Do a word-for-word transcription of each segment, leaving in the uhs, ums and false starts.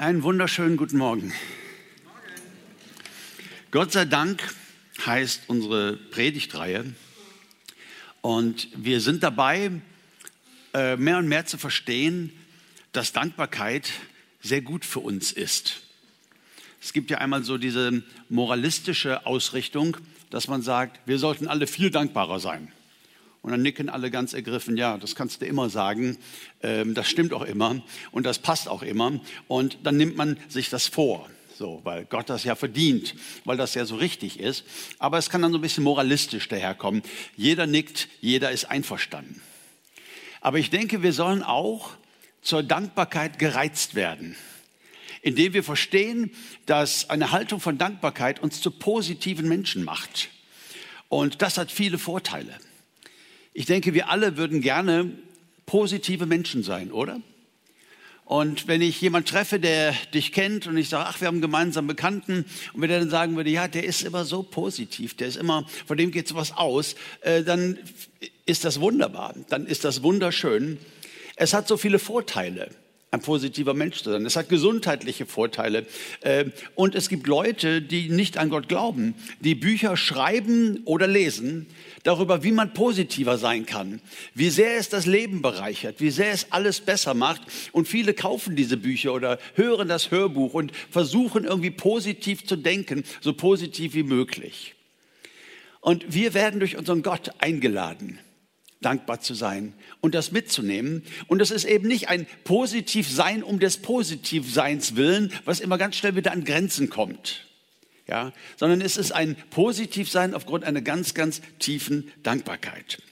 Einen wunderschönen guten Morgen. Gott sei Dank heißt unsere Predigtreihe und wir sind dabei, mehr und mehr zu verstehen, dass Dankbarkeit sehr gut für uns ist. Es gibt ja einmal so diese moralistische Ausrichtung, dass man sagt, wir sollten alle viel dankbarer sein. Und dann nicken alle ganz ergriffen, ja, das kannst du immer sagen, ähm, das stimmt auch immer und das passt auch immer. Und dann nimmt man sich das vor, so, weil Gott das ja verdient, weil das ja so richtig ist. Aber es kann dann so ein bisschen moralistisch daherkommen. Jeder nickt, jeder ist einverstanden. Aber ich denke, wir sollen auch zur Dankbarkeit gereizt werden, indem wir verstehen, dass eine Haltung von Dankbarkeit uns zu positiven Menschen macht. Und das hat viele Vorteile. Ich denke, wir alle würden gerne positive Menschen sein, oder? Und wenn ich jemanden treffe, der dich kennt und ich sage, ach, wir haben einen gemeinsamen Bekannten und wenn der dann sagen würde, ja, der ist immer so positiv, der ist immer, von dem geht sowas aus, äh, dann ist das wunderbar, dann ist das wunderschön. Es hat so viele Vorteile, ein positiver Mensch zu sein. Es hat gesundheitliche Vorteile. Äh, und es gibt Leute, die nicht an Gott glauben, die Bücher schreiben oder lesen darüber, wie man positiver sein kann, wie sehr es das Leben bereichert, wie sehr es alles besser macht. Und viele kaufen diese Bücher oder hören das Hörbuch und versuchen irgendwie positiv zu denken, so positiv wie möglich. Und wir werden durch unseren Gott eingeladen, dankbar zu sein und das mitzunehmen. Und das ist eben nicht ein Positivsein um des Positivseins willen, was immer ganz schnell wieder an Grenzen kommt. Ja, sondern es ist ein Positivsein aufgrund einer ganz, ganz tiefen Dankbarkeit.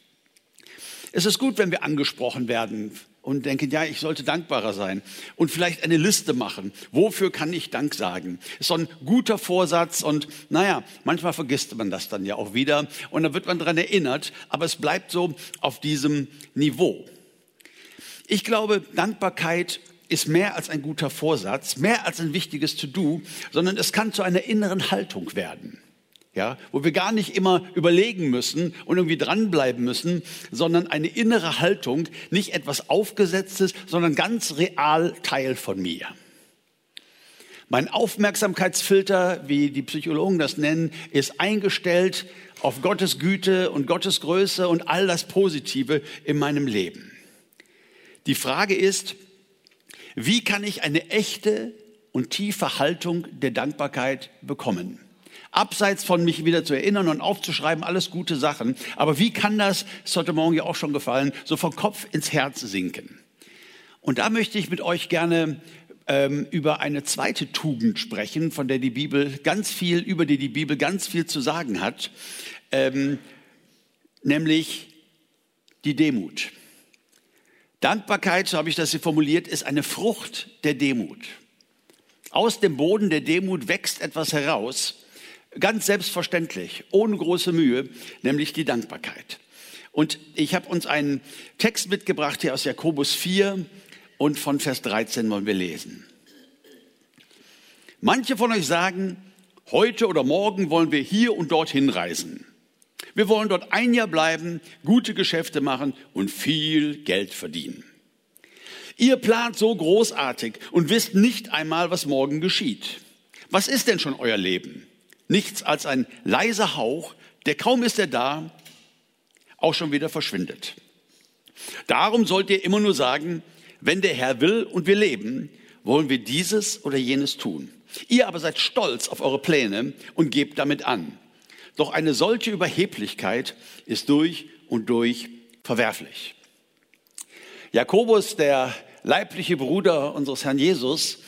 Es ist gut, wenn wir angesprochen werden und denken, ja, ich sollte dankbarer sein und vielleicht eine Liste machen. Wofür kann ich Dank sagen? Ist so ein guter Vorsatz und naja, manchmal vergisst man das dann ja auch wieder und dann wird man daran erinnert, aber es bleibt so auf diesem Niveau. Ich glaube, Dankbarkeit ist mehr als ein guter Vorsatz, mehr als ein wichtiges To-Do, sondern es kann zu einer inneren Haltung werden. Ja, wo wir gar nicht immer überlegen müssen und irgendwie dranbleiben müssen, sondern eine innere Haltung, nicht etwas Aufgesetztes, sondern ganz real Teil von mir. Mein Aufmerksamkeitsfilter, wie die Psychologen das nennen, ist eingestellt auf Gottes Güte und Gottes Größe und all das Positive in meinem Leben. Die Frage ist, wie kann ich eine echte und tiefe Haltung der Dankbarkeit bekommen? Abseits von mich wieder zu erinnern und aufzuschreiben, alles gute Sachen. Aber wie kann das, ist heute Morgen ja auch schon gefallen, so vom Kopf ins Herz sinken? Und da möchte ich mit euch gerne ähm, über eine zweite Tugend sprechen, von der die Bibel ganz viel, über die die Bibel ganz viel zu sagen hat, ähm, nämlich die Demut. Dankbarkeit, so habe ich das hier formuliert, ist eine Frucht der Demut. Aus dem Boden der Demut wächst etwas heraus, ganz selbstverständlich, ohne große Mühe, nämlich die Dankbarkeit. Und ich habe uns einen Text mitgebracht hier aus Jakobus vier und von Vers dreizehn wollen wir lesen. Manche von euch sagen, heute oder morgen wollen wir hier und dorthin reisen. Wir wollen dort ein Jahr bleiben, gute Geschäfte machen und viel Geld verdienen. Ihr plant so großartig und wisst nicht einmal, was morgen geschieht. Was ist denn schon euer Leben? Nichts als ein leiser Hauch, der kaum ist er da, auch schon wieder verschwindet. Darum sollt ihr immer nur sagen, wenn der Herr will und wir leben, wollen wir dieses oder jenes tun. Ihr aber seid stolz auf eure Pläne und gebt damit an. Doch eine solche Überheblichkeit ist durch und durch verwerflich. Jakobus, der leibliche Bruder unseres Herrn Jesus,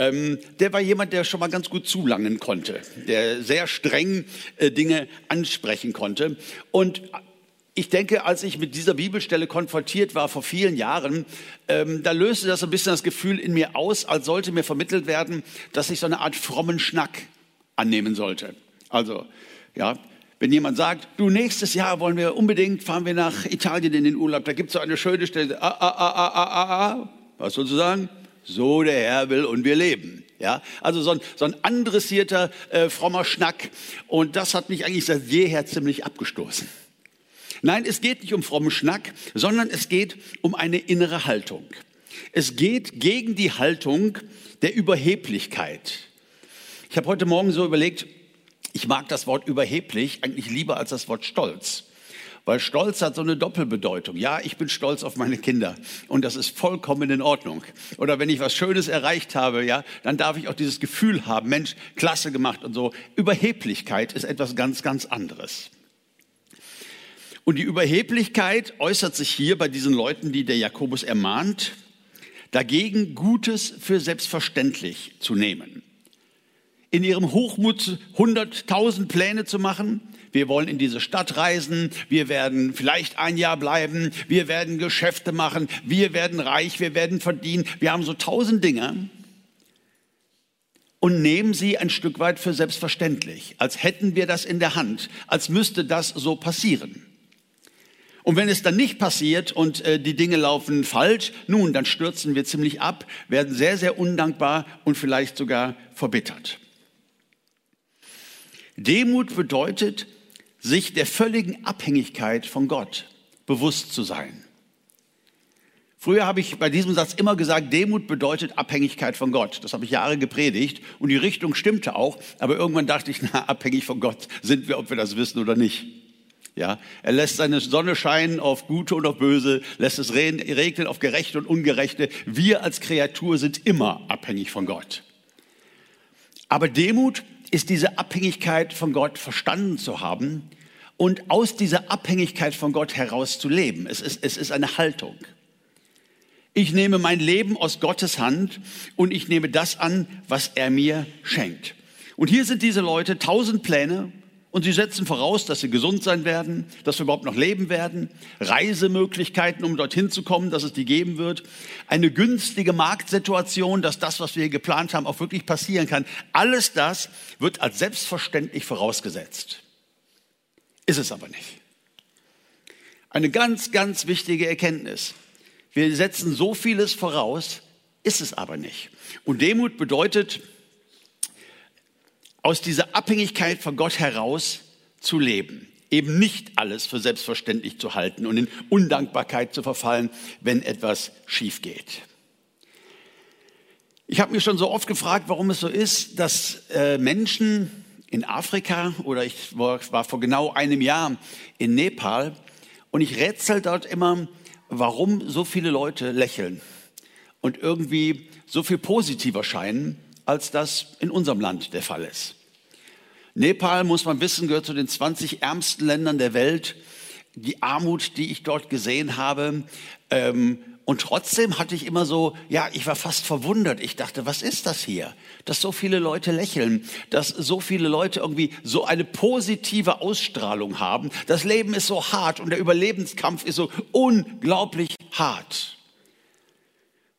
Ähm, der war jemand, der schon mal ganz gut zulangen konnte, der sehr streng äh, Dinge ansprechen konnte. Und ich denke, als ich mit dieser Bibelstelle konfrontiert war vor vielen Jahren, ähm, da löste das ein bisschen das Gefühl in mir aus, als sollte mir vermittelt werden, dass ich so eine Art frommen Schnack annehmen sollte. Also, ja, wenn jemand sagt, du, nächstes Jahr wollen wir unbedingt, fahren wir nach Italien in den Urlaub, da gibt es so eine schöne Stelle, ah, ah, ah, ah, ah, ah, was sollst du sagen? So der Herr will und wir leben. Ja? Also so ein, so ein andressierter, äh, frommer Schnack. Und das hat mich eigentlich seit jeher ziemlich abgestoßen. Nein, es geht nicht um frommen Schnack, sondern es geht um eine innere Haltung. Es geht gegen die Haltung der Überheblichkeit. Ich habe heute Morgen so überlegt, ich mag das Wort überheblich eigentlich lieber als das Wort stolz. Weil Stolz hat so eine Doppelbedeutung. Ja, ich bin stolz auf meine Kinder und das ist vollkommen in Ordnung. Oder wenn ich was Schönes erreicht habe, ja, dann darf ich auch dieses Gefühl haben, Mensch, klasse gemacht und so. Überheblichkeit ist etwas ganz, ganz anderes. Und die Überheblichkeit äußert sich hier bei diesen Leuten, die der Jakobus ermahnt, dagegen Gutes für selbstverständlich zu nehmen. In ihrem Hochmut hunderttausend Pläne zu machen. Wir wollen in diese Stadt reisen, wir werden vielleicht ein Jahr bleiben, wir werden Geschäfte machen, wir werden reich, wir werden verdienen. Wir haben so tausend Dinge und nehmen sie ein Stück weit für selbstverständlich, als hätten wir das in der Hand, als müsste das so passieren. Und wenn es dann nicht passiert und äh, die Dinge laufen falsch, nun, dann stürzen wir ziemlich ab, werden sehr, sehr undankbar und vielleicht sogar verbittert. Demut bedeutet, sich der völligen Abhängigkeit von Gott bewusst zu sein. Früher habe ich bei diesem Satz immer gesagt, Demut bedeutet Abhängigkeit von Gott. Das habe ich Jahre gepredigt und die Richtung stimmte auch. Aber irgendwann dachte ich, na, abhängig von Gott sind wir, ob wir das wissen oder nicht. Ja, er lässt seine Sonne scheinen auf Gute und auf Böse, lässt es regnen auf Gerechte und Ungerechte. Wir als Kreatur sind immer abhängig von Gott. Aber Demut ist diese Abhängigkeit von Gott verstanden zu haben und aus dieser Abhängigkeit von Gott heraus zu leben. Es ist, es ist eine Haltung. Ich nehme mein Leben aus Gottes Hand und ich nehme das an, was er mir schenkt. Und hier sind diese Leute, tausend Pläne und sie setzen voraus, dass sie gesund sein werden, dass wir überhaupt noch leben werden, Reisemöglichkeiten, um dorthin zu kommen, dass es die geben wird, eine günstige Marktsituation, dass das, was wir hier geplant haben, auch wirklich passieren kann. Alles das wird als selbstverständlich vorausgesetzt. Ist es aber nicht. Eine ganz, ganz wichtige Erkenntnis. Wir setzen so vieles voraus, ist es aber nicht. Und Demut bedeutet, aus dieser Abhängigkeit von Gott heraus zu leben. Eben nicht alles für selbstverständlich zu halten und in Undankbarkeit zu verfallen, wenn etwas schief geht. Ich habe mich schon so oft gefragt, warum es so ist, dass äh, Menschen in Afrika, oder ich war, war vor genau einem Jahr in Nepal, und ich rätsel dort immer, warum so viele Leute lächeln und irgendwie so viel positiver scheinen, als das in unserem Land der Fall ist. Nepal, muss man wissen, gehört zu den zwanzig ärmsten Ländern der Welt. Die Armut, die ich dort gesehen habe. Ähm, und trotzdem hatte ich immer so, ja, ich war fast verwundert. Ich dachte, was ist das hier? Dass so viele Leute lächeln, dass so viele Leute irgendwie so eine positive Ausstrahlung haben. Das Leben ist so hart und der Überlebenskampf ist so unglaublich hart.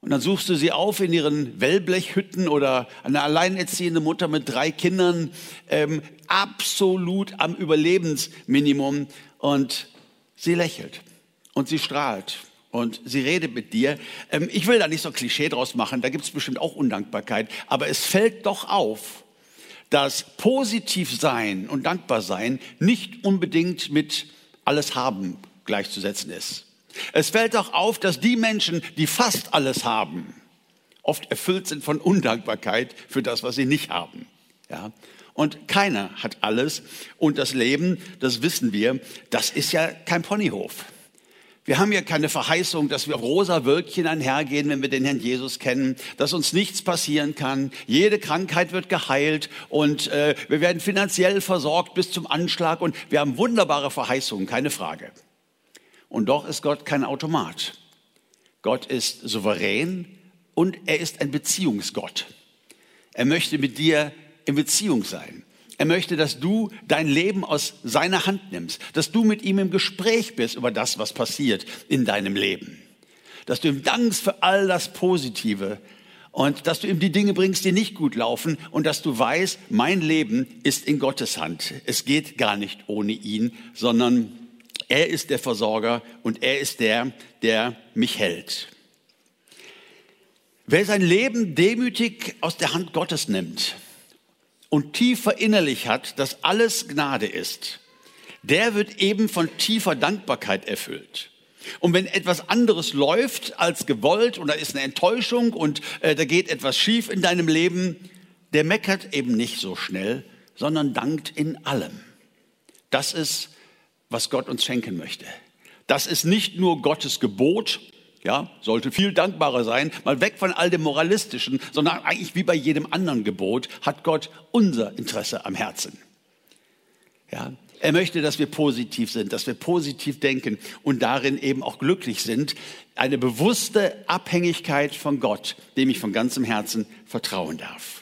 Und dann suchst du sie auf in ihren Wellblechhütten oder eine alleinerziehende Mutter mit drei Kindern, ähm, absolut am Überlebensminimum. Und sie lächelt und sie strahlt und sie redet mit dir. Ähm, ich will da nicht so ein Klischee draus machen, da gibt es bestimmt auch Undankbarkeit. Aber es fällt doch auf, dass positiv sein und dankbar sein nicht unbedingt mit alles haben gleichzusetzen ist. Es fällt auch auf, dass die Menschen, die fast alles haben, oft erfüllt sind von Undankbarkeit für das, was sie nicht haben. Ja? Und keiner hat alles. Und das Leben, das wissen wir, das ist ja kein Ponyhof. Wir haben ja keine Verheißung, dass wir auf rosa Wölkchen einhergehen, wenn wir den Herrn Jesus kennen, dass uns nichts passieren kann. Jede Krankheit wird geheilt und äh, wir werden finanziell versorgt bis zum Anschlag. Und wir haben wunderbare Verheißungen, keine Frage. Und doch ist Gott kein Automat. Gott ist souverän und er ist ein Beziehungsgott. Er möchte mit dir in Beziehung sein. Er möchte, dass du dein Leben aus seiner Hand nimmst, dass du mit ihm im Gespräch bist über das, was passiert in deinem Leben. Dass du ihm dankst für all das Positive und dass du ihm die Dinge bringst, die nicht gut laufen und dass du weißt, mein Leben ist in Gottes Hand. Es geht gar nicht ohne ihn, sondern er ist der Versorger und er ist der, der mich hält. Wer sein Leben demütig aus der Hand Gottes nimmt und tief verinnerlicht hat, dass alles Gnade ist, der wird eben von tiefer Dankbarkeit erfüllt. Und wenn etwas anderes läuft als gewollt und da ist eine Enttäuschung und äh, da geht etwas schief in deinem Leben, der meckert eben nicht so schnell, sondern dankt in allem. Das ist, was Gott uns schenken möchte. Das ist nicht nur Gottes Gebot, ja, sollte viel dankbarer sein, mal weg von all dem Moralistischen, sondern eigentlich wie bei jedem anderen Gebot hat Gott unser Interesse am Herzen. Ja, er möchte, dass wir positiv sind, dass wir positiv denken und darin eben auch glücklich sind. Eine bewusste Abhängigkeit von Gott, dem ich von ganzem Herzen vertrauen darf.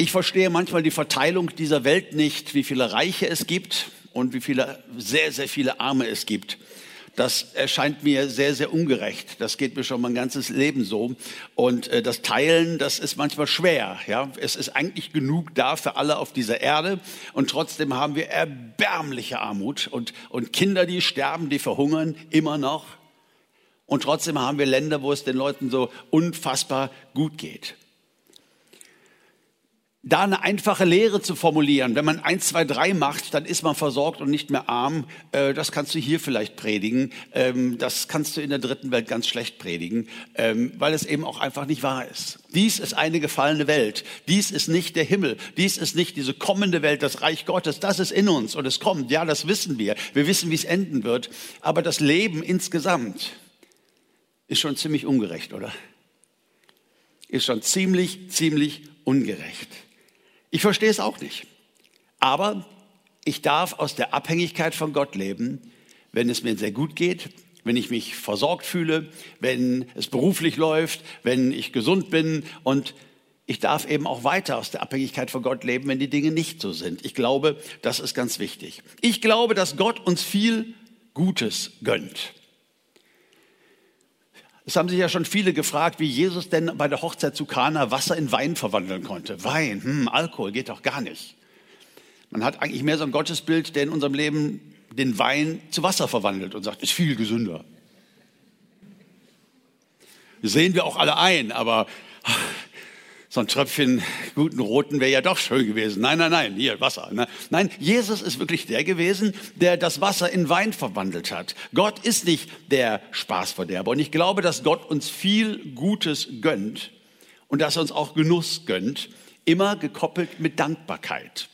Ich verstehe manchmal die Verteilung dieser Welt nicht, wie viele Reiche es gibt und wie viele, sehr, sehr viele Arme es gibt. Das erscheint mir sehr, sehr ungerecht. Das geht mir schon mein ganzes Leben so. Und äh, das Teilen, das ist manchmal schwer. Ja? Es ist eigentlich genug da für alle auf dieser Erde. Und trotzdem haben wir erbärmliche Armut. Und, und Kinder, die sterben, die verhungern immer noch. Und trotzdem haben wir Länder, wo es den Leuten so unfassbar gut geht. Da eine einfache Lehre zu formulieren, wenn man eins, zwei, drei macht, dann ist man versorgt und nicht mehr arm, das kannst du hier vielleicht predigen, das kannst du in der dritten Welt ganz schlecht predigen, weil es eben auch einfach nicht wahr ist. Dies ist eine gefallene Welt, dies ist nicht der Himmel, dies ist nicht diese kommende Welt, das Reich Gottes, das ist in uns und es kommt, ja, das wissen wir, wir wissen, wie es enden wird, aber das Leben insgesamt ist schon ziemlich ungerecht, oder? Ist schon ziemlich, ziemlich ungerecht. Ich verstehe es auch nicht. Aber ich darf aus der Abhängigkeit von Gott leben, wenn es mir sehr gut geht, wenn ich mich versorgt fühle, wenn es beruflich läuft, wenn ich gesund bin. Und ich darf eben auch weiter aus der Abhängigkeit von Gott leben, wenn die Dinge nicht so sind. Ich glaube, das ist ganz wichtig. Ich glaube, dass Gott uns viel Gutes gönnt. Es haben sich ja schon viele gefragt, wie Jesus denn bei der Hochzeit zu Kana Wasser in Wein verwandeln konnte. Wein, hm, Alkohol geht doch gar nicht. Man hat eigentlich mehr so ein Gottesbild, der in unserem Leben den Wein zu Wasser verwandelt und sagt, ist viel gesünder. Das sehen wir auch alle ein, aber ach, so ein Tröpfchen guten Roten wäre ja doch schön gewesen. Nein, nein, nein, hier Wasser. Ne? Nein, Jesus ist wirklich der gewesen, der das Wasser in Wein verwandelt hat. Gott ist nicht der Spaßverderber. Und ich glaube, dass Gott uns viel Gutes gönnt und dass er uns auch Genuss gönnt, immer gekoppelt mit Dankbarkeit.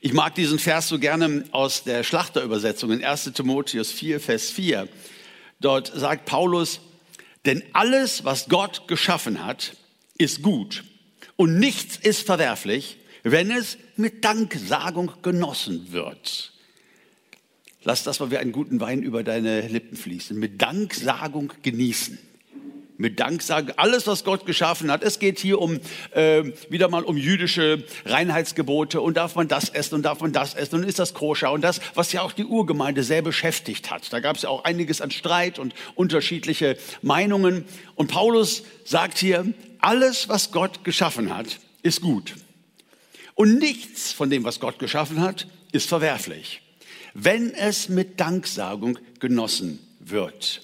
Ich mag diesen Vers so gerne aus der Schlachterübersetzung in erster Timotheus vier, Vers vier. Dort sagt Paulus, denn alles, was Gott geschaffen hat, ist gut und nichts ist verwerflich, wenn es mit Danksagung genossen wird. Lass das mal wie einen guten Wein über deine Lippen fließen. Mit Danksagung genießen. Mit Danksagung, alles, was Gott geschaffen hat. Es geht hier um äh, wieder mal um jüdische Reinheitsgebote und darf man das essen und darf man das essen und ist das koscher und das, was ja auch die Urgemeinde sehr beschäftigt hat. Da gab es ja auch einiges an Streit und unterschiedliche Meinungen. Und Paulus sagt hier, alles, was Gott geschaffen hat, ist gut. Und nichts von dem, was Gott geschaffen hat, ist verwerflich, wenn es mit Danksagung genossen wird.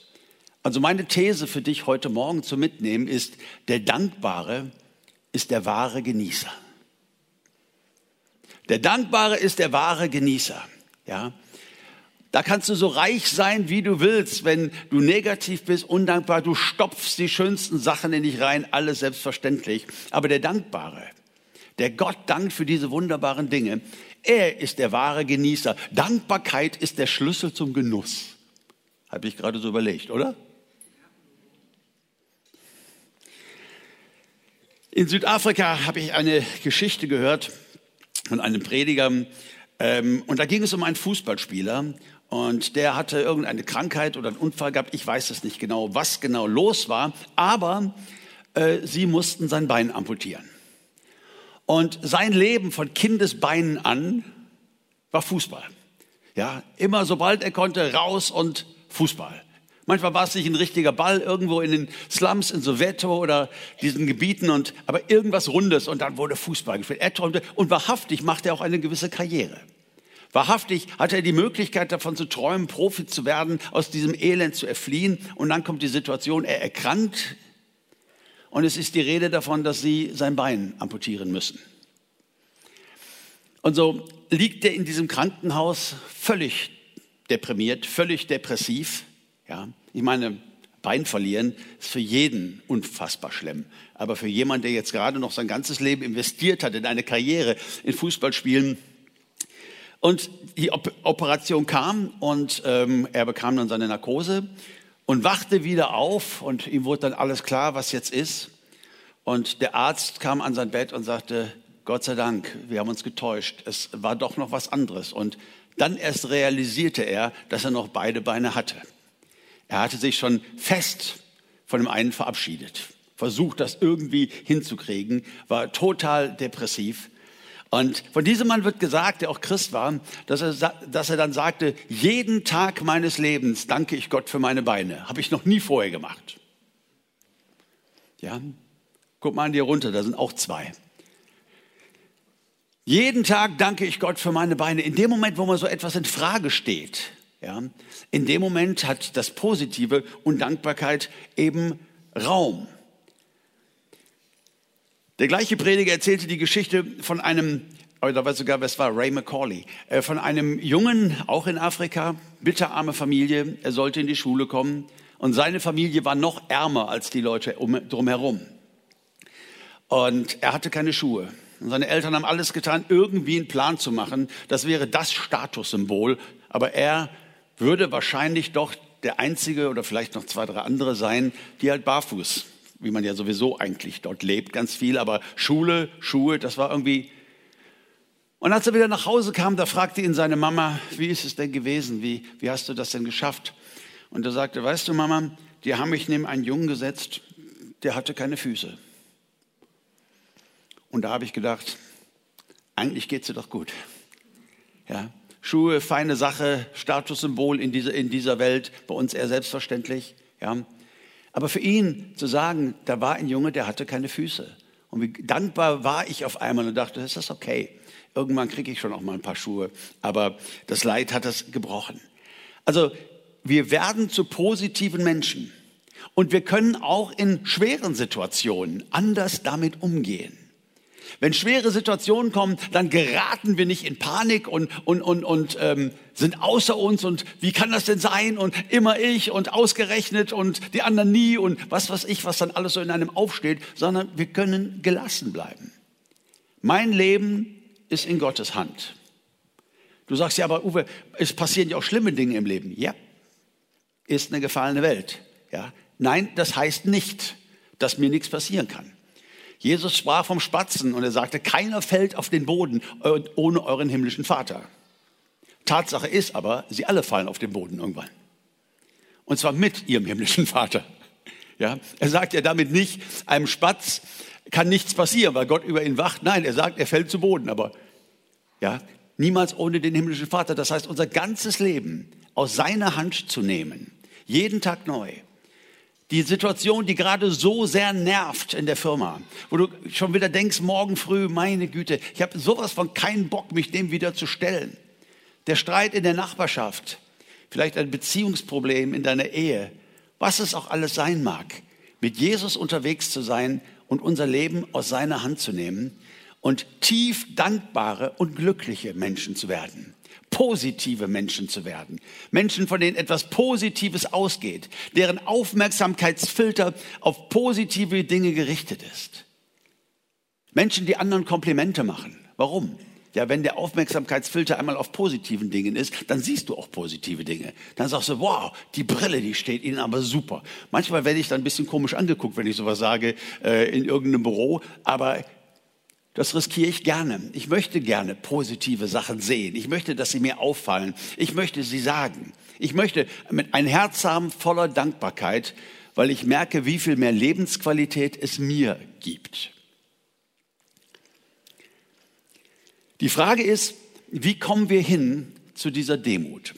Also meine These für dich heute Morgen zu mitnehmen ist, der Dankbare ist der wahre Genießer. Der Dankbare ist der wahre Genießer. Ja? Da kannst du so reich sein, wie du willst, wenn du negativ bist, undankbar, du stopfst die schönsten Sachen in dich rein, alles selbstverständlich. Aber der Dankbare, der Gott dankt für diese wunderbaren Dinge, er ist der wahre Genießer. Dankbarkeit ist der Schlüssel zum Genuss. Habe ich gerade so überlegt, oder? In Südafrika habe ich eine Geschichte gehört von einem Prediger. Ähm, und da ging es um einen Fußballspieler. Und der hatte irgendeine Krankheit oder einen Unfall gehabt. Ich weiß es nicht genau, was genau los war. Aber äh, sie mussten sein Bein amputieren. Und sein Leben von Kindesbeinen an war Fußball. Ja, immer sobald er konnte, raus und Fußball. Manchmal war es nicht ein richtiger Ball, irgendwo in den Slums in Soweto oder diesen Gebieten, und, aber irgendwas Rundes und dann wurde Fußball gespielt. Er träumte, und wahrhaftig machte er auch eine gewisse Karriere. Wahrhaftig hatte er die Möglichkeit davon zu träumen, Profi zu werden, aus diesem Elend zu erfliehen, und dann kommt die Situation, er erkrankt und es ist die Rede davon, dass sie sein Bein amputieren müssen. Und so liegt er in diesem Krankenhaus völlig deprimiert, völlig depressiv. Ja, ich meine, Bein verlieren ist für jeden unfassbar schlimm. Aber für jemanden, der jetzt gerade noch sein ganzes Leben investiert hat in eine Karriere, in Fußballspielen. Und die Op- Operation kam und ähm, er bekam dann seine Narkose und wachte wieder auf und ihm wurde dann alles klar, was jetzt ist. Und der Arzt kam an sein Bett und sagte, Gott sei Dank, wir haben uns getäuscht. Es war doch noch was anderes. Und dann erst realisierte er, dass er noch beide Beine hatte. Er hatte sich schon fest von dem einen verabschiedet, versucht, das irgendwie hinzukriegen, war total depressiv. Und von diesem Mann wird gesagt, der auch Christ war, dass er, dass er dann sagte, jeden Tag meines Lebens danke ich Gott für meine Beine. Habe ich noch nie vorher gemacht. Ja, guck mal an dir runter, da sind auch zwei. Jeden Tag danke ich Gott für meine Beine. In dem Moment, wo man so etwas in Frage steht, ja, in dem Moment hat das Positive und Dankbarkeit eben Raum. Der gleiche Prediger erzählte die Geschichte von einem, oder weiß sogar, was war, Ray McCauley, von einem Jungen, auch in Afrika, bitterarme Familie. Er sollte in die Schule kommen und seine Familie war noch ärmer als die Leute um, drumherum. Und er hatte keine Schuhe. Und seine Eltern haben alles getan, irgendwie einen Plan zu machen. Das wäre das Statussymbol. Aber er würde wahrscheinlich doch der Einzige oder vielleicht noch zwei, drei andere sein, die halt barfuß, wie man ja sowieso eigentlich dort lebt, ganz viel. Aber Schule, Schuhe, das war irgendwie... Und als er wieder nach Hause kam, da fragte ihn seine Mama, wie ist es denn gewesen? Wie, wie hast du das denn geschafft? Und er sagte, weißt du, Mama, die haben mich neben einen Jungen gesetzt, der hatte keine Füße. Und da habe ich gedacht, eigentlich geht es dir doch gut. Ja, Schuhe, feine Sache, Statussymbol in dieser, in dieser Welt, bei uns eher selbstverständlich. Ja. Aber für ihn zu sagen, da war ein Junge, der hatte keine Füße. Und wie dankbar war ich auf einmal und dachte, ist das okay? Irgendwann kriege ich schon auch mal ein paar Schuhe. Aber das Leid hat das gebrochen. Also wir werden zu positiven Menschen. Und wir können auch in schweren Situationen anders damit umgehen. Wenn schwere Situationen kommen, dann geraten wir nicht in Panik und, und, und, und ähm, sind außer uns und wie kann das denn sein und immer ich und ausgerechnet und die anderen nie und was weiß ich, was dann alles so in einem aufsteht, sondern wir können gelassen bleiben. Mein Leben ist in Gottes Hand. Du sagst ja, aber Uwe, es passieren ja auch schlimme Dinge im Leben. Ja, ist eine gefallene Welt. Ja, nein, das heißt nicht, dass mir nichts passieren kann. Jesus sprach vom Spatzen und er sagte, keiner fällt auf den Boden ohne euren himmlischen Vater. Tatsache ist aber, sie alle fallen auf den Boden irgendwann. Und zwar mit ihrem himmlischen Vater. Ja, er sagt ja damit nicht, einem Spatz kann nichts passieren, weil Gott über ihn wacht. Nein, er sagt, er fällt zu Boden, aber ja, niemals ohne den himmlischen Vater. Das heißt, unser ganzes Leben aus seiner Hand zu nehmen, jeden Tag neu. Die Situation, die gerade so sehr nervt in der Firma, wo du schon wieder denkst, morgen früh, meine Güte, ich habe sowas von keinen Bock, mich dem wieder zu stellen. Der Streit in der Nachbarschaft, vielleicht ein Beziehungsproblem in deiner Ehe, was es auch alles sein mag, mit Jesus unterwegs zu sein und unser Leben aus seiner Hand zu nehmen und tief dankbare und glückliche Menschen zu werden. Positive Menschen zu werden. Menschen, von denen etwas Positives ausgeht, deren Aufmerksamkeitsfilter auf positive Dinge gerichtet ist. Menschen, die anderen Komplimente machen. Warum? Ja, wenn der Aufmerksamkeitsfilter einmal auf positiven Dingen ist, dann siehst du auch positive Dinge. Dann sagst du, wow, die Brille, die steht Ihnen aber super. Manchmal werde ich dann ein bisschen komisch angeguckt, wenn ich sowas sage, äh, in irgendeinem Büro, aber das riskiere ich gerne. Ich möchte gerne positive Sachen sehen. Ich möchte, dass sie mir auffallen. Ich möchte sie sagen. Ich möchte ein Herz haben voller Dankbarkeit, weil ich merke, wie viel mehr Lebensqualität es mir gibt. Die Frage ist, wie kommen wir hin zu dieser Demut?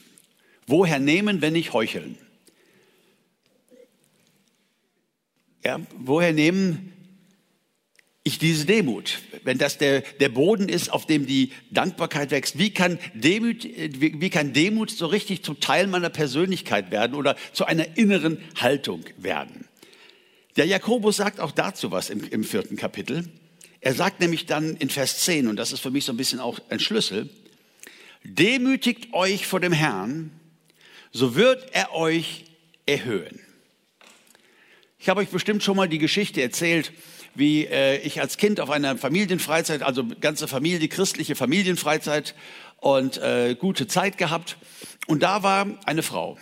Woher nehmen, wenn nicht heucheln? Ja, woher nehmen ich diese Demut, wenn das der, der Boden ist, auf dem die Dankbarkeit wächst, wie kann Demut, wie, wie kann Demut so richtig zum Teil meiner Persönlichkeit werden oder zu einer inneren Haltung werden? Der Jakobus sagt auch dazu was im, im vierten Kapitel. Er sagt nämlich dann in Vers zehn, und das ist für mich so ein bisschen auch ein Schlüssel, demütigt euch vor dem Herrn, so wird er euch erhöhen. Ich habe euch bestimmt schon mal die Geschichte erzählt, wie äh, ich als Kind auf einer Familienfreizeit, also ganze Familie, christliche Familienfreizeit und äh, gute Zeit gehabt. Und da war eine Frau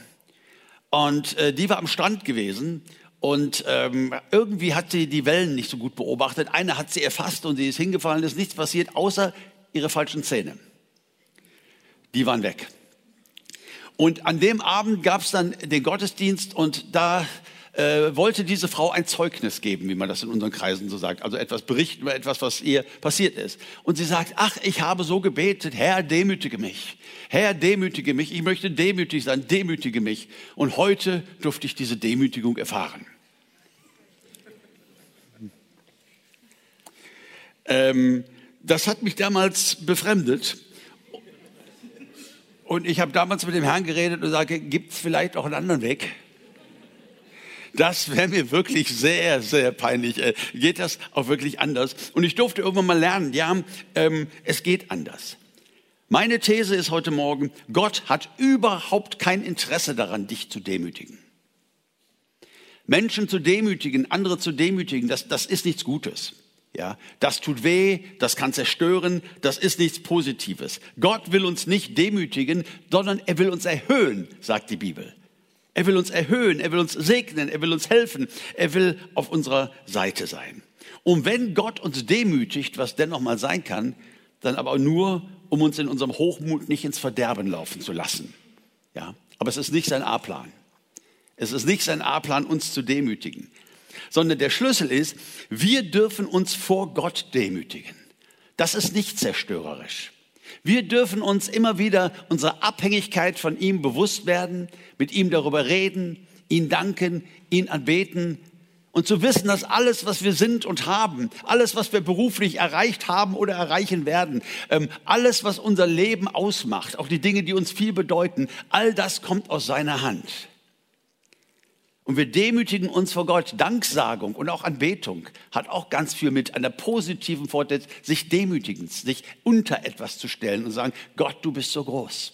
und äh, die war am Strand gewesen und ähm, irgendwie hat sie die Wellen nicht so gut beobachtet. Eine hat sie erfasst und sie ist hingefallen, ist nichts passiert, außer ihre falschen Zähne. Die waren weg. Und an dem Abend gab es dann den Gottesdienst und da äh, wollte diese Frau ein Zeugnis geben, wie man das in unseren Kreisen so sagt. Also etwas berichten über etwas, was ihr passiert ist. Und sie sagt, ach, ich habe so gebetet, Herr, demütige mich. Herr, demütige mich. Ich möchte demütig sein, demütige mich. Und heute durfte ich diese Demütigung erfahren. Ähm, das hat mich damals befremdet. Und ich habe damals mit dem Herrn geredet und sage, gibt es vielleicht auch einen anderen Weg? Das wäre mir wirklich sehr, sehr peinlich. Äh, geht das auch wirklich anders? Und ich durfte irgendwann mal lernen, ja, ähm, es geht anders. Meine These ist heute Morgen, Gott hat überhaupt kein Interesse daran, dich zu demütigen. Menschen zu demütigen, andere zu demütigen, das, das ist nichts Gutes. Ja, das tut weh, das kann zerstören, das ist nichts Positives. Gott will uns nicht demütigen, sondern er will uns erhöhen, sagt die Bibel. Er will uns erhöhen, er will uns segnen, er will uns helfen, er will auf unserer Seite sein. Und wenn Gott uns demütigt, was dennoch mal sein kann, dann aber nur, um uns in unserem Hochmut nicht ins Verderben laufen zu lassen. Ja, aber es ist nicht sein A-Plan. Es ist nicht sein A-Plan, uns zu demütigen. Sondern der Schlüssel ist, wir dürfen uns vor Gott demütigen. Das ist nicht zerstörerisch. Wir dürfen uns immer wieder unsere Abhängigkeit von ihm bewusst werden, mit ihm darüber reden, ihn danken, ihn anbeten und zu wissen, dass alles, was wir sind und haben, alles, was wir beruflich erreicht haben oder erreichen werden, alles, was unser Leben ausmacht, auch die Dinge, die uns viel bedeuten, all das kommt aus seiner Hand. Und wir demütigen uns vor Gott. Danksagung und auch Anbetung hat auch ganz viel mit einer positiven Vorteil, sich demütigen, sich unter etwas zu stellen und sagen, Gott, du bist so groß.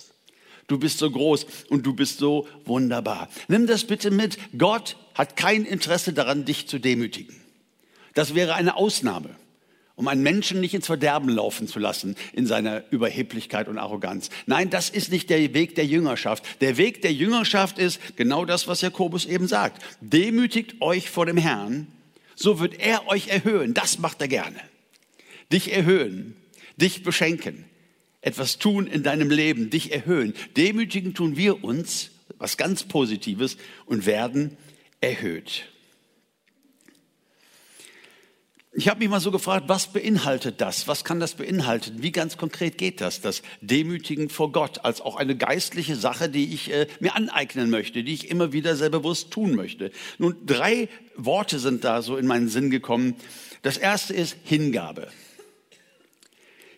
Du bist so groß und du bist so wunderbar. Nimm das bitte mit. Gott hat kein Interesse daran, dich zu demütigen. Das wäre eine Ausnahme, um einen Menschen nicht ins Verderben laufen zu lassen in seiner Überheblichkeit und Arroganz. Nein, das ist nicht der Weg der Jüngerschaft. Der Weg der Jüngerschaft ist genau das, was Jakobus eben sagt. Demütigt euch vor dem Herrn, so wird er euch erhöhen. Das macht er gerne. Dich erhöhen, dich beschenken, etwas tun in deinem Leben, dich erhöhen. Demütigen tun wir uns, was ganz Positives, und werden erhöht. Ich habe mich mal so gefragt, was beinhaltet das? Was kann das beinhalten? Wie ganz konkret geht das? Das Demütigen vor Gott als auch eine geistliche Sache, die ich äh, mir aneignen möchte, die ich immer wieder sehr bewusst tun möchte. Nun, drei Worte sind da so in meinen Sinn gekommen. Das erste ist Hingabe.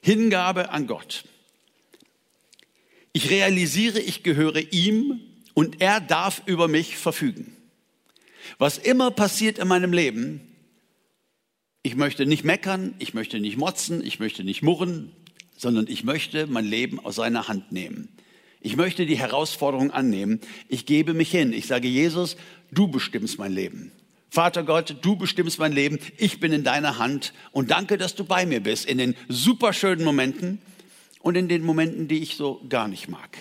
Hingabe an Gott. Ich realisiere, ich gehöre ihm und er darf über mich verfügen. Was immer passiert in meinem Leben, ich möchte nicht meckern, ich möchte nicht motzen, ich möchte nicht murren, sondern ich möchte mein Leben aus seiner Hand nehmen. Ich möchte die Herausforderung annehmen. Ich gebe mich hin. Ich sage, Jesus, du bestimmst mein Leben. Vater Gott, du bestimmst mein Leben. Ich bin in deiner Hand und danke, dass du bei mir bist in den superschönen Momenten und in den Momenten, die ich so gar nicht mag.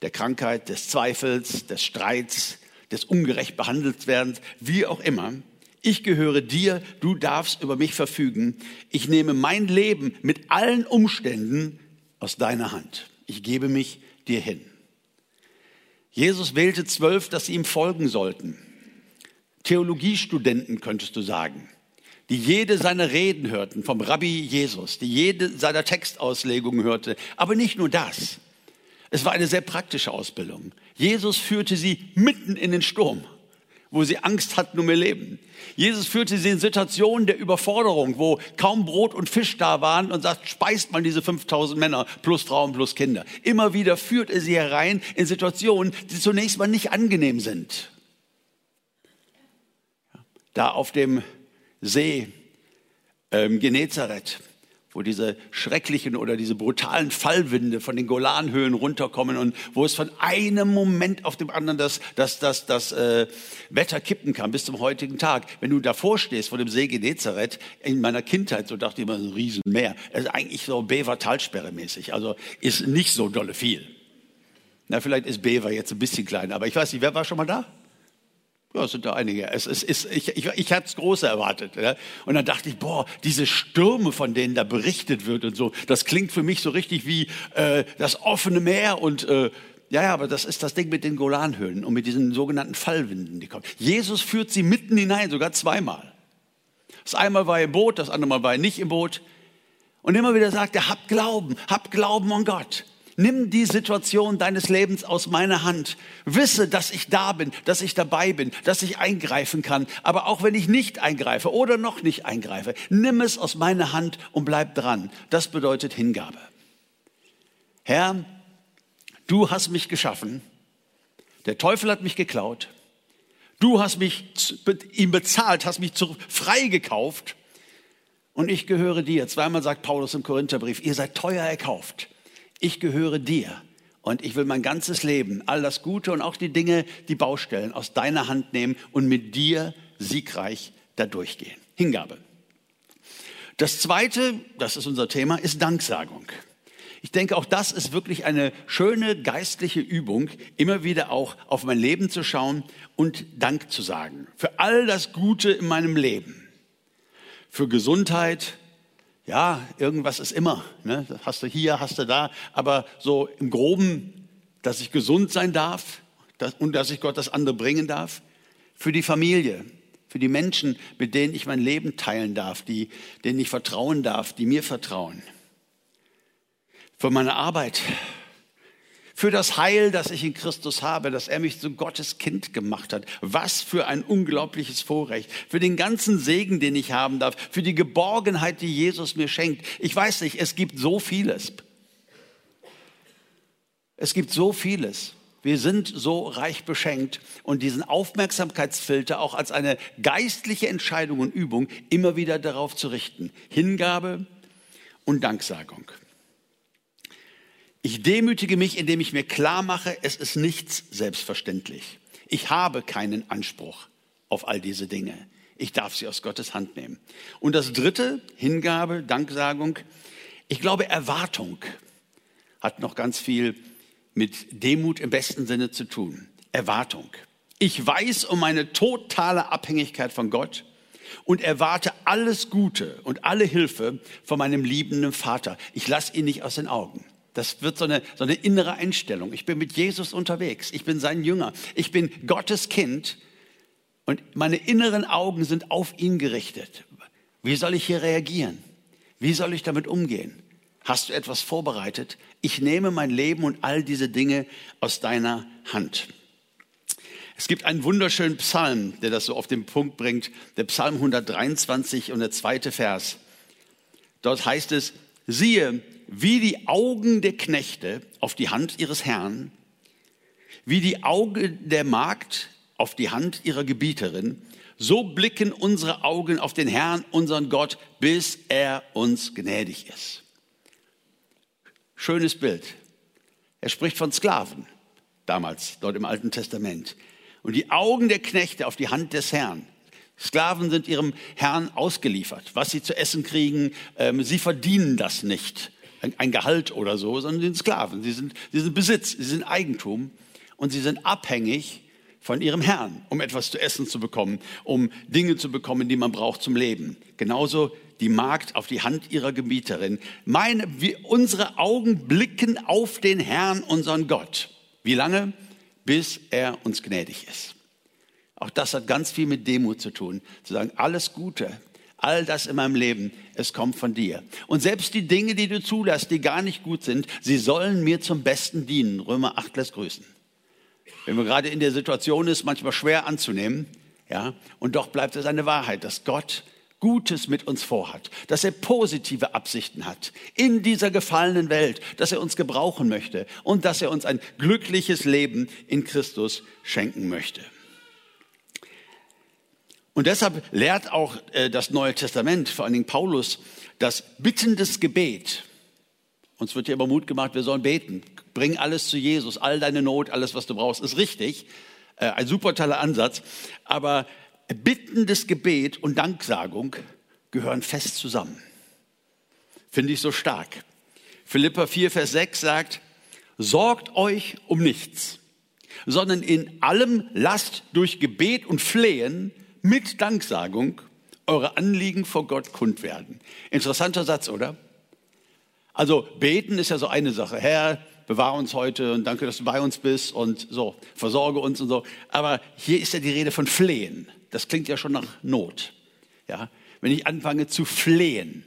Der Krankheit, des Zweifels, des Streits, des ungerecht behandelt werdens, wie auch immer. Ich gehöre dir, du darfst über mich verfügen. Ich nehme mein Leben mit allen Umständen aus deiner Hand. Ich gebe mich dir hin. Jesus wählte zwölf, dass sie ihm folgen sollten. Theologiestudenten, könntest du sagen, die jede seiner Reden hörten vom Rabbi Jesus, die jede seiner Textauslegungen hörte. Aber nicht nur das. Es war eine sehr praktische Ausbildung. Jesus führte sie mitten in den Sturm, wo sie Angst hatten um ihr Leben. Jesus führte sie in Situationen der Überforderung, wo kaum Brot und Fisch da waren und sagt, speist mal diese fünftausend Männer plus Frauen plus Kinder. Immer wieder führt er sie herein in Situationen, die zunächst mal nicht angenehm sind. Da auf dem See ähm, Genezareth, wo diese schrecklichen oder diese brutalen Fallwinde von den Golanhöhen runterkommen und wo es von einem Moment auf den anderen das, das, das, das äh, Wetter kippen kann bis zum heutigen Tag. Wenn du davor stehst vor dem See Genezareth, in meiner Kindheit, so dachte ich immer, ein Riesenmeer. Das ist eigentlich so Bever-Talsperre mäßig, also ist nicht so dolle viel. Na, vielleicht ist Bever jetzt ein bisschen kleiner, aber ich weiß nicht, wer war schon mal da? Ja, es sind da einige. Es, es, es, ich ich, ich hatte das Große erwartet. Ja? Und dann dachte ich, boah, diese Stürme, von denen da berichtet wird und so, das klingt für mich so richtig wie äh, das offene Meer. Und äh, ja, ja, aber das ist das Ding mit den Golanhöhen und mit diesen sogenannten Fallwinden, die kommen. Jesus führt sie mitten hinein, sogar zweimal. Das einmal war er im Boot, das andere Mal war er nicht im Boot. Und immer wieder sagt er, hab Glauben, hab Glauben an Gott. Nimm die Situation deines Lebens aus meiner Hand. Wisse, dass ich da bin, dass ich dabei bin, dass ich eingreifen kann. Aber auch wenn ich nicht eingreife oder noch nicht eingreife, nimm es aus meiner Hand und bleib dran. Das bedeutet Hingabe. Herr, du hast mich geschaffen. Der Teufel hat mich geklaut. Du hast mich ihm bezahlt, hast mich freigekauft. Und ich gehöre dir. Zweimal sagt Paulus im Korintherbrief, ihr seid teuer erkauft. Ich gehöre dir und ich will mein ganzes Leben, all das Gute und auch die Dinge, die Baustellen aus deiner Hand nehmen und mit dir siegreich da durchgehen. Hingabe. Das Zweite, das ist unser Thema, ist Danksagung. Ich denke, auch das ist wirklich eine schöne geistliche Übung, immer wieder auch auf mein Leben zu schauen und Dank zu sagen. Für all das Gute in meinem Leben. Für Gesundheit. Ja, irgendwas ist immer, ne? Hast du hier, hast du da, aber so im Groben, dass ich gesund sein darf dass, und dass ich Gott das andere bringen darf. Für die Familie, für die Menschen, mit denen ich mein Leben teilen darf, die, denen ich vertrauen darf, die mir vertrauen. Für meine Arbeit, für das Heil, das ich in Christus habe, dass er mich zu Gottes Kind gemacht hat. Was für ein unglaubliches Vorrecht. Für den ganzen Segen, den ich haben darf. Für die Geborgenheit, die Jesus mir schenkt. Ich weiß nicht, es gibt so vieles. Es gibt so vieles. Wir sind so reich beschenkt und diesen Aufmerksamkeitsfilter auch als eine geistliche Entscheidung und Übung immer wieder darauf zu richten. Hingabe und Danksagung. Ich demütige mich, indem ich mir klar mache, es ist nichts selbstverständlich. Ich habe keinen Anspruch auf all diese Dinge. Ich darf sie aus Gottes Hand nehmen. Und das Dritte, Hingabe, Danksagung. Ich glaube, Erwartung hat noch ganz viel mit Demut im besten Sinne zu tun. Erwartung. Ich weiß um meine totale Abhängigkeit von Gott und erwarte alles Gute und alle Hilfe von meinem liebenden Vater. Ich lasse ihn nicht aus den Augen. Das wird so eine, so eine innere Einstellung. Ich bin mit Jesus unterwegs. Ich bin sein Jünger. Ich bin Gottes Kind. Und meine inneren Augen sind auf ihn gerichtet. Wie soll ich hier reagieren? Wie soll ich damit umgehen? Hast du etwas vorbereitet? Ich nehme mein Leben und all diese Dinge aus deiner Hand. Es gibt einen wunderschönen Psalm, der das so auf den Punkt bringt. Der Psalm hundertdreiundzwanzig und der zweite Vers. Dort heißt es, siehe, wie die Augen der Knechte auf die Hand ihres Herrn, wie die Augen der Magd auf die Hand ihrer Gebieterin, so blicken unsere Augen auf den Herrn, unseren Gott, bis er uns gnädig ist. Schönes Bild. Er spricht von Sklaven, damals dort im Alten Testament. Und die Augen der Knechte auf die Hand des Herrn. Sklaven sind ihrem Herrn ausgeliefert. Was sie zu essen kriegen, ähm, sie verdienen das nicht. Ein Gehalt oder so, sondern sie sind Sklaven. Sie sind, sie sind Besitz, sie sind Eigentum und sie sind abhängig von ihrem Herrn, um etwas zu essen zu bekommen, um Dinge zu bekommen, die man braucht zum Leben. Genauso die Magd auf die Hand ihrer Gebieterin. Meine, wir, unsere Augen blicken auf den Herrn, unseren Gott. Wie lange? Bis er uns gnädig ist. Auch das hat ganz viel mit Demut zu tun. Zu sagen, alles Gute. All das in meinem Leben, es kommt von dir. Und selbst die Dinge, die du zulässt, die gar nicht gut sind, sie sollen mir zum Besten dienen. Römer acht lässt grüßen. Wenn man gerade in der Situation ist, manchmal schwer anzunehmen, ja, und doch bleibt es eine Wahrheit, dass Gott Gutes mit uns vorhat, dass er positive Absichten hat in dieser gefallenen Welt, dass er uns gebrauchen möchte und dass er uns ein glückliches Leben in Christus schenken möchte. Und deshalb lehrt auch äh, das Neue Testament, vor allen Dingen Paulus, dass bittendes Gebet, uns wird ja immer Mut gemacht, wir sollen beten, bring alles zu Jesus, all deine Not, alles, was du brauchst, ist richtig, äh, ein super toller Ansatz, aber bittendes Gebet und Danksagung gehören fest zusammen. Finde ich so stark. Philipper vier, Vers sechs sagt, sorgt euch um nichts, sondern in allem lasst durch Gebet und Flehen mit Danksagung eure Anliegen vor Gott kund werden. Interessanter Satz, oder? Also beten ist ja so eine Sache. Herr, bewahre uns heute und danke, dass du bei uns bist und so, versorge uns und so. Aber hier ist ja die Rede von Flehen. Das klingt ja schon nach Not. Ja? Wenn ich anfange zu flehen.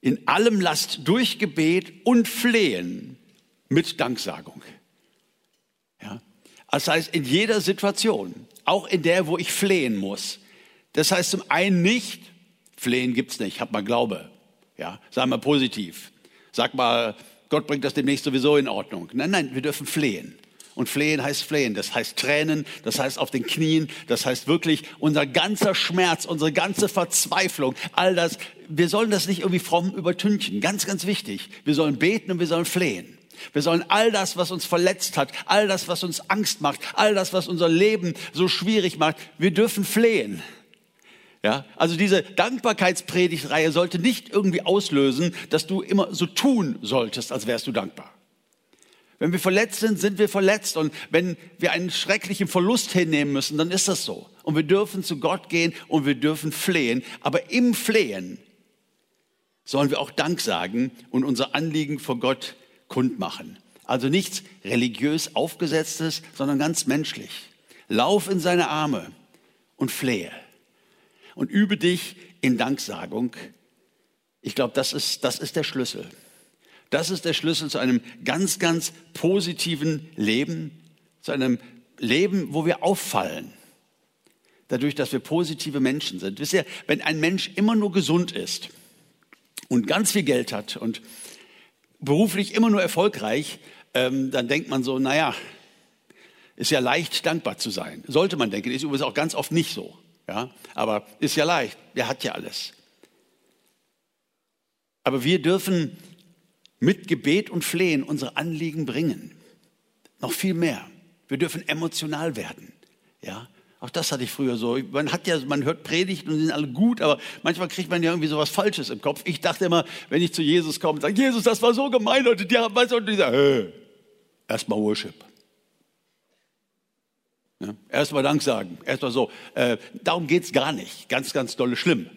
In allem lasst durch Gebet und Flehen mit Danksagung. Ja? Das heißt, in jeder Situation, auch in der, wo ich flehen muss. Das heißt zum einen nicht, flehen gibt's nicht, hab mal Glaube. Ja? Sei mal positiv. Sag mal, Gott bringt das demnächst sowieso in Ordnung. Nein, nein, wir dürfen flehen. Und flehen heißt flehen, das heißt Tränen, das heißt auf den Knien, das heißt wirklich unser ganzer Schmerz, unsere ganze Verzweiflung, all das. Wir sollen das nicht irgendwie fromm übertünchen, ganz, ganz wichtig. Wir sollen beten und wir sollen flehen. Wir sollen all das, was uns verletzt hat, all das, was uns Angst macht, all das, was unser Leben so schwierig macht, wir dürfen flehen. Ja? Also diese Dankbarkeitspredigtreihe sollte nicht irgendwie auslösen, dass du immer so tun solltest, als wärst du dankbar. Wenn wir verletzt sind, sind wir verletzt. Und wenn wir einen schrecklichen Verlust hinnehmen müssen, dann ist das so. Und wir dürfen zu Gott gehen und wir dürfen flehen. Aber im Flehen sollen wir auch Dank sagen und unser Anliegen vor Gott kundmachen. Also nichts religiös Aufgesetztes, sondern ganz menschlich. Lauf in seine Arme und flehe. Und übe dich in Danksagung. Ich glaube, das ist, das ist der Schlüssel. Das ist der Schlüssel zu einem ganz, ganz positiven Leben, zu einem Leben, wo wir auffallen, dadurch, dass wir positive Menschen sind. Wisst ihr, wenn ein Mensch immer nur gesund ist und ganz viel Geld hat und beruflich immer nur erfolgreich, ähm, dann denkt man so, naja, ist ja leicht, dankbar zu sein. Sollte man denken, ist übrigens auch ganz oft nicht so. Ja? Aber ist ja leicht, der hat ja alles. Aber wir dürfen mit Gebet und Flehen unsere Anliegen bringen. Noch viel mehr. Wir dürfen emotional werden. Ja? Auch das hatte ich früher so. Man hat ja, man hört Predigten und die sind alle gut, aber manchmal kriegt man ja irgendwie sowas Falsches im Kopf. Ich dachte immer, wenn ich zu Jesus komme und sage, Jesus, das war so gemein, Leute, die haben was. Und ich sage, hey, erstmal Worship. Ja? Erstmal Dank sagen. Erstmal so. Äh, darum geht es gar nicht. Ganz, ganz dolle schlimm.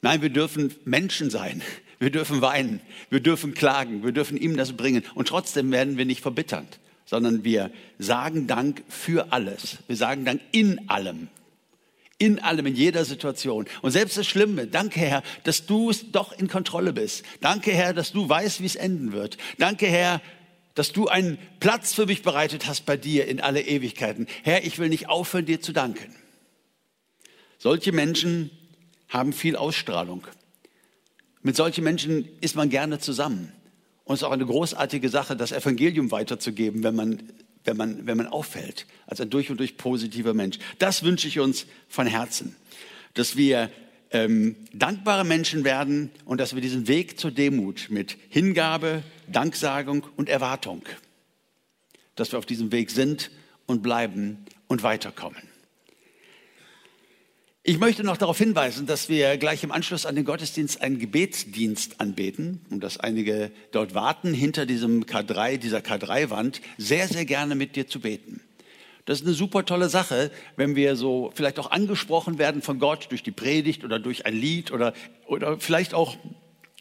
Nein, wir dürfen Menschen sein. Wir dürfen weinen. Wir dürfen klagen. Wir dürfen ihm das bringen. Und trotzdem werden wir nicht verbittert, sondern wir sagen Dank für alles. Wir sagen Dank in allem. In allem, in jeder Situation. Und selbst das Schlimme, danke Herr, dass du es doch in Kontrolle bist. Danke Herr, dass du weißt, wie es enden wird. Danke Herr, dass du einen Platz für mich bereitet hast bei dir in alle Ewigkeiten. Herr, ich will nicht aufhören, dir zu danken. Solche Menschen haben viel Ausstrahlung. Mit solchen Menschen ist man gerne zusammen. Und es ist auch eine großartige Sache, das Evangelium weiterzugeben, wenn man, wenn man, wenn man auffällt. Als ein durch und durch positiver Mensch. Das wünsche ich uns von Herzen. Dass wir ähm, dankbare Menschen werden und dass wir diesen Weg zur Demut mit Hingabe, Danksagung und Erwartung, dass wir auf diesem Weg sind und bleiben und weiterkommen. Ich möchte noch darauf hinweisen, dass wir gleich im Anschluss an den Gottesdienst einen Gebetsdienst anbeten und dass einige dort warten, hinter diesem K drei, dieser K drei Wand, sehr, sehr gerne mit dir zu beten. Das ist eine super tolle Sache, wenn wir so vielleicht auch angesprochen werden von Gott durch die Predigt oder durch ein Lied oder, oder vielleicht auch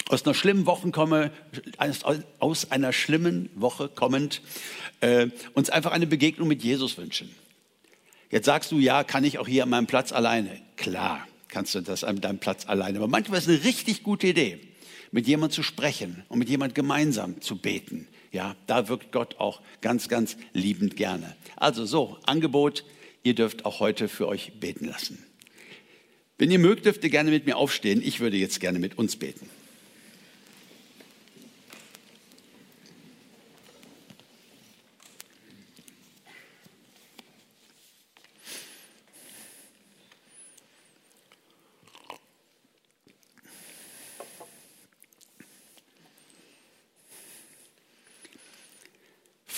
aus einer schlimmen Woche komme, aus einer schlimmen Woche kommend, äh, uns einfach eine Begegnung mit Jesus wünschen. Jetzt sagst du, ja, kann ich auch hier an meinem Platz alleine? Klar, kannst du das an deinem Platz alleine. Aber manchmal ist es eine richtig gute Idee, mit jemandem zu sprechen und mit jemandem gemeinsam zu beten. Ja, da wirkt Gott auch ganz, ganz liebend gerne. Also so, Angebot, ihr dürft auch heute für euch beten lassen. Wenn ihr mögt, dürft ihr gerne mit mir aufstehen. Ich würde jetzt gerne mit uns beten.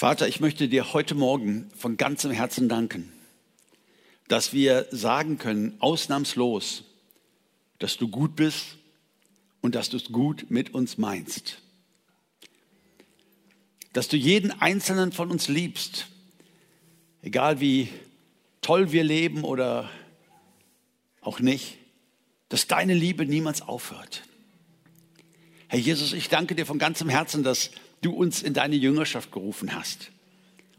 Vater, ich möchte dir heute Morgen von ganzem Herzen danken, dass wir sagen können, ausnahmslos, dass du gut bist und dass du es gut mit uns meinst. Dass du jeden Einzelnen von uns liebst, egal wie toll wir leben oder auch nicht, dass deine Liebe niemals aufhört. Herr Jesus, ich danke dir von ganzem Herzen, dass du uns in deine Jüngerschaft gerufen hast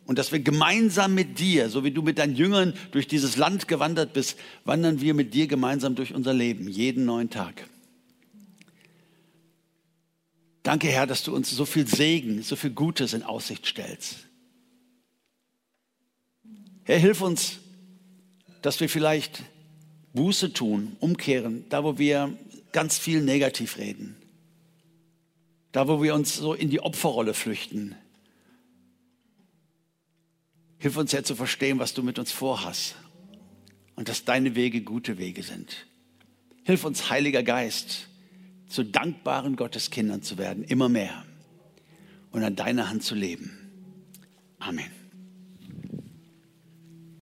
und dass wir gemeinsam mit dir, so wie du mit deinen Jüngern durch dieses Land gewandert bist, wandern wir mit dir gemeinsam durch unser Leben, jeden neuen Tag. Danke, Herr, dass du uns so viel Segen, so viel Gutes in Aussicht stellst. Herr, hilf uns, dass wir vielleicht Buße tun, umkehren, da wo wir ganz viel negativ reden, da wo wir uns so in die Opferrolle flüchten. Hilf uns, Herr, zu verstehen, was du mit uns vorhast und dass deine Wege gute Wege sind. Hilf uns, Heiliger Geist, zu dankbaren Gotteskindern zu werden, immer mehr und an deiner Hand zu leben. Amen.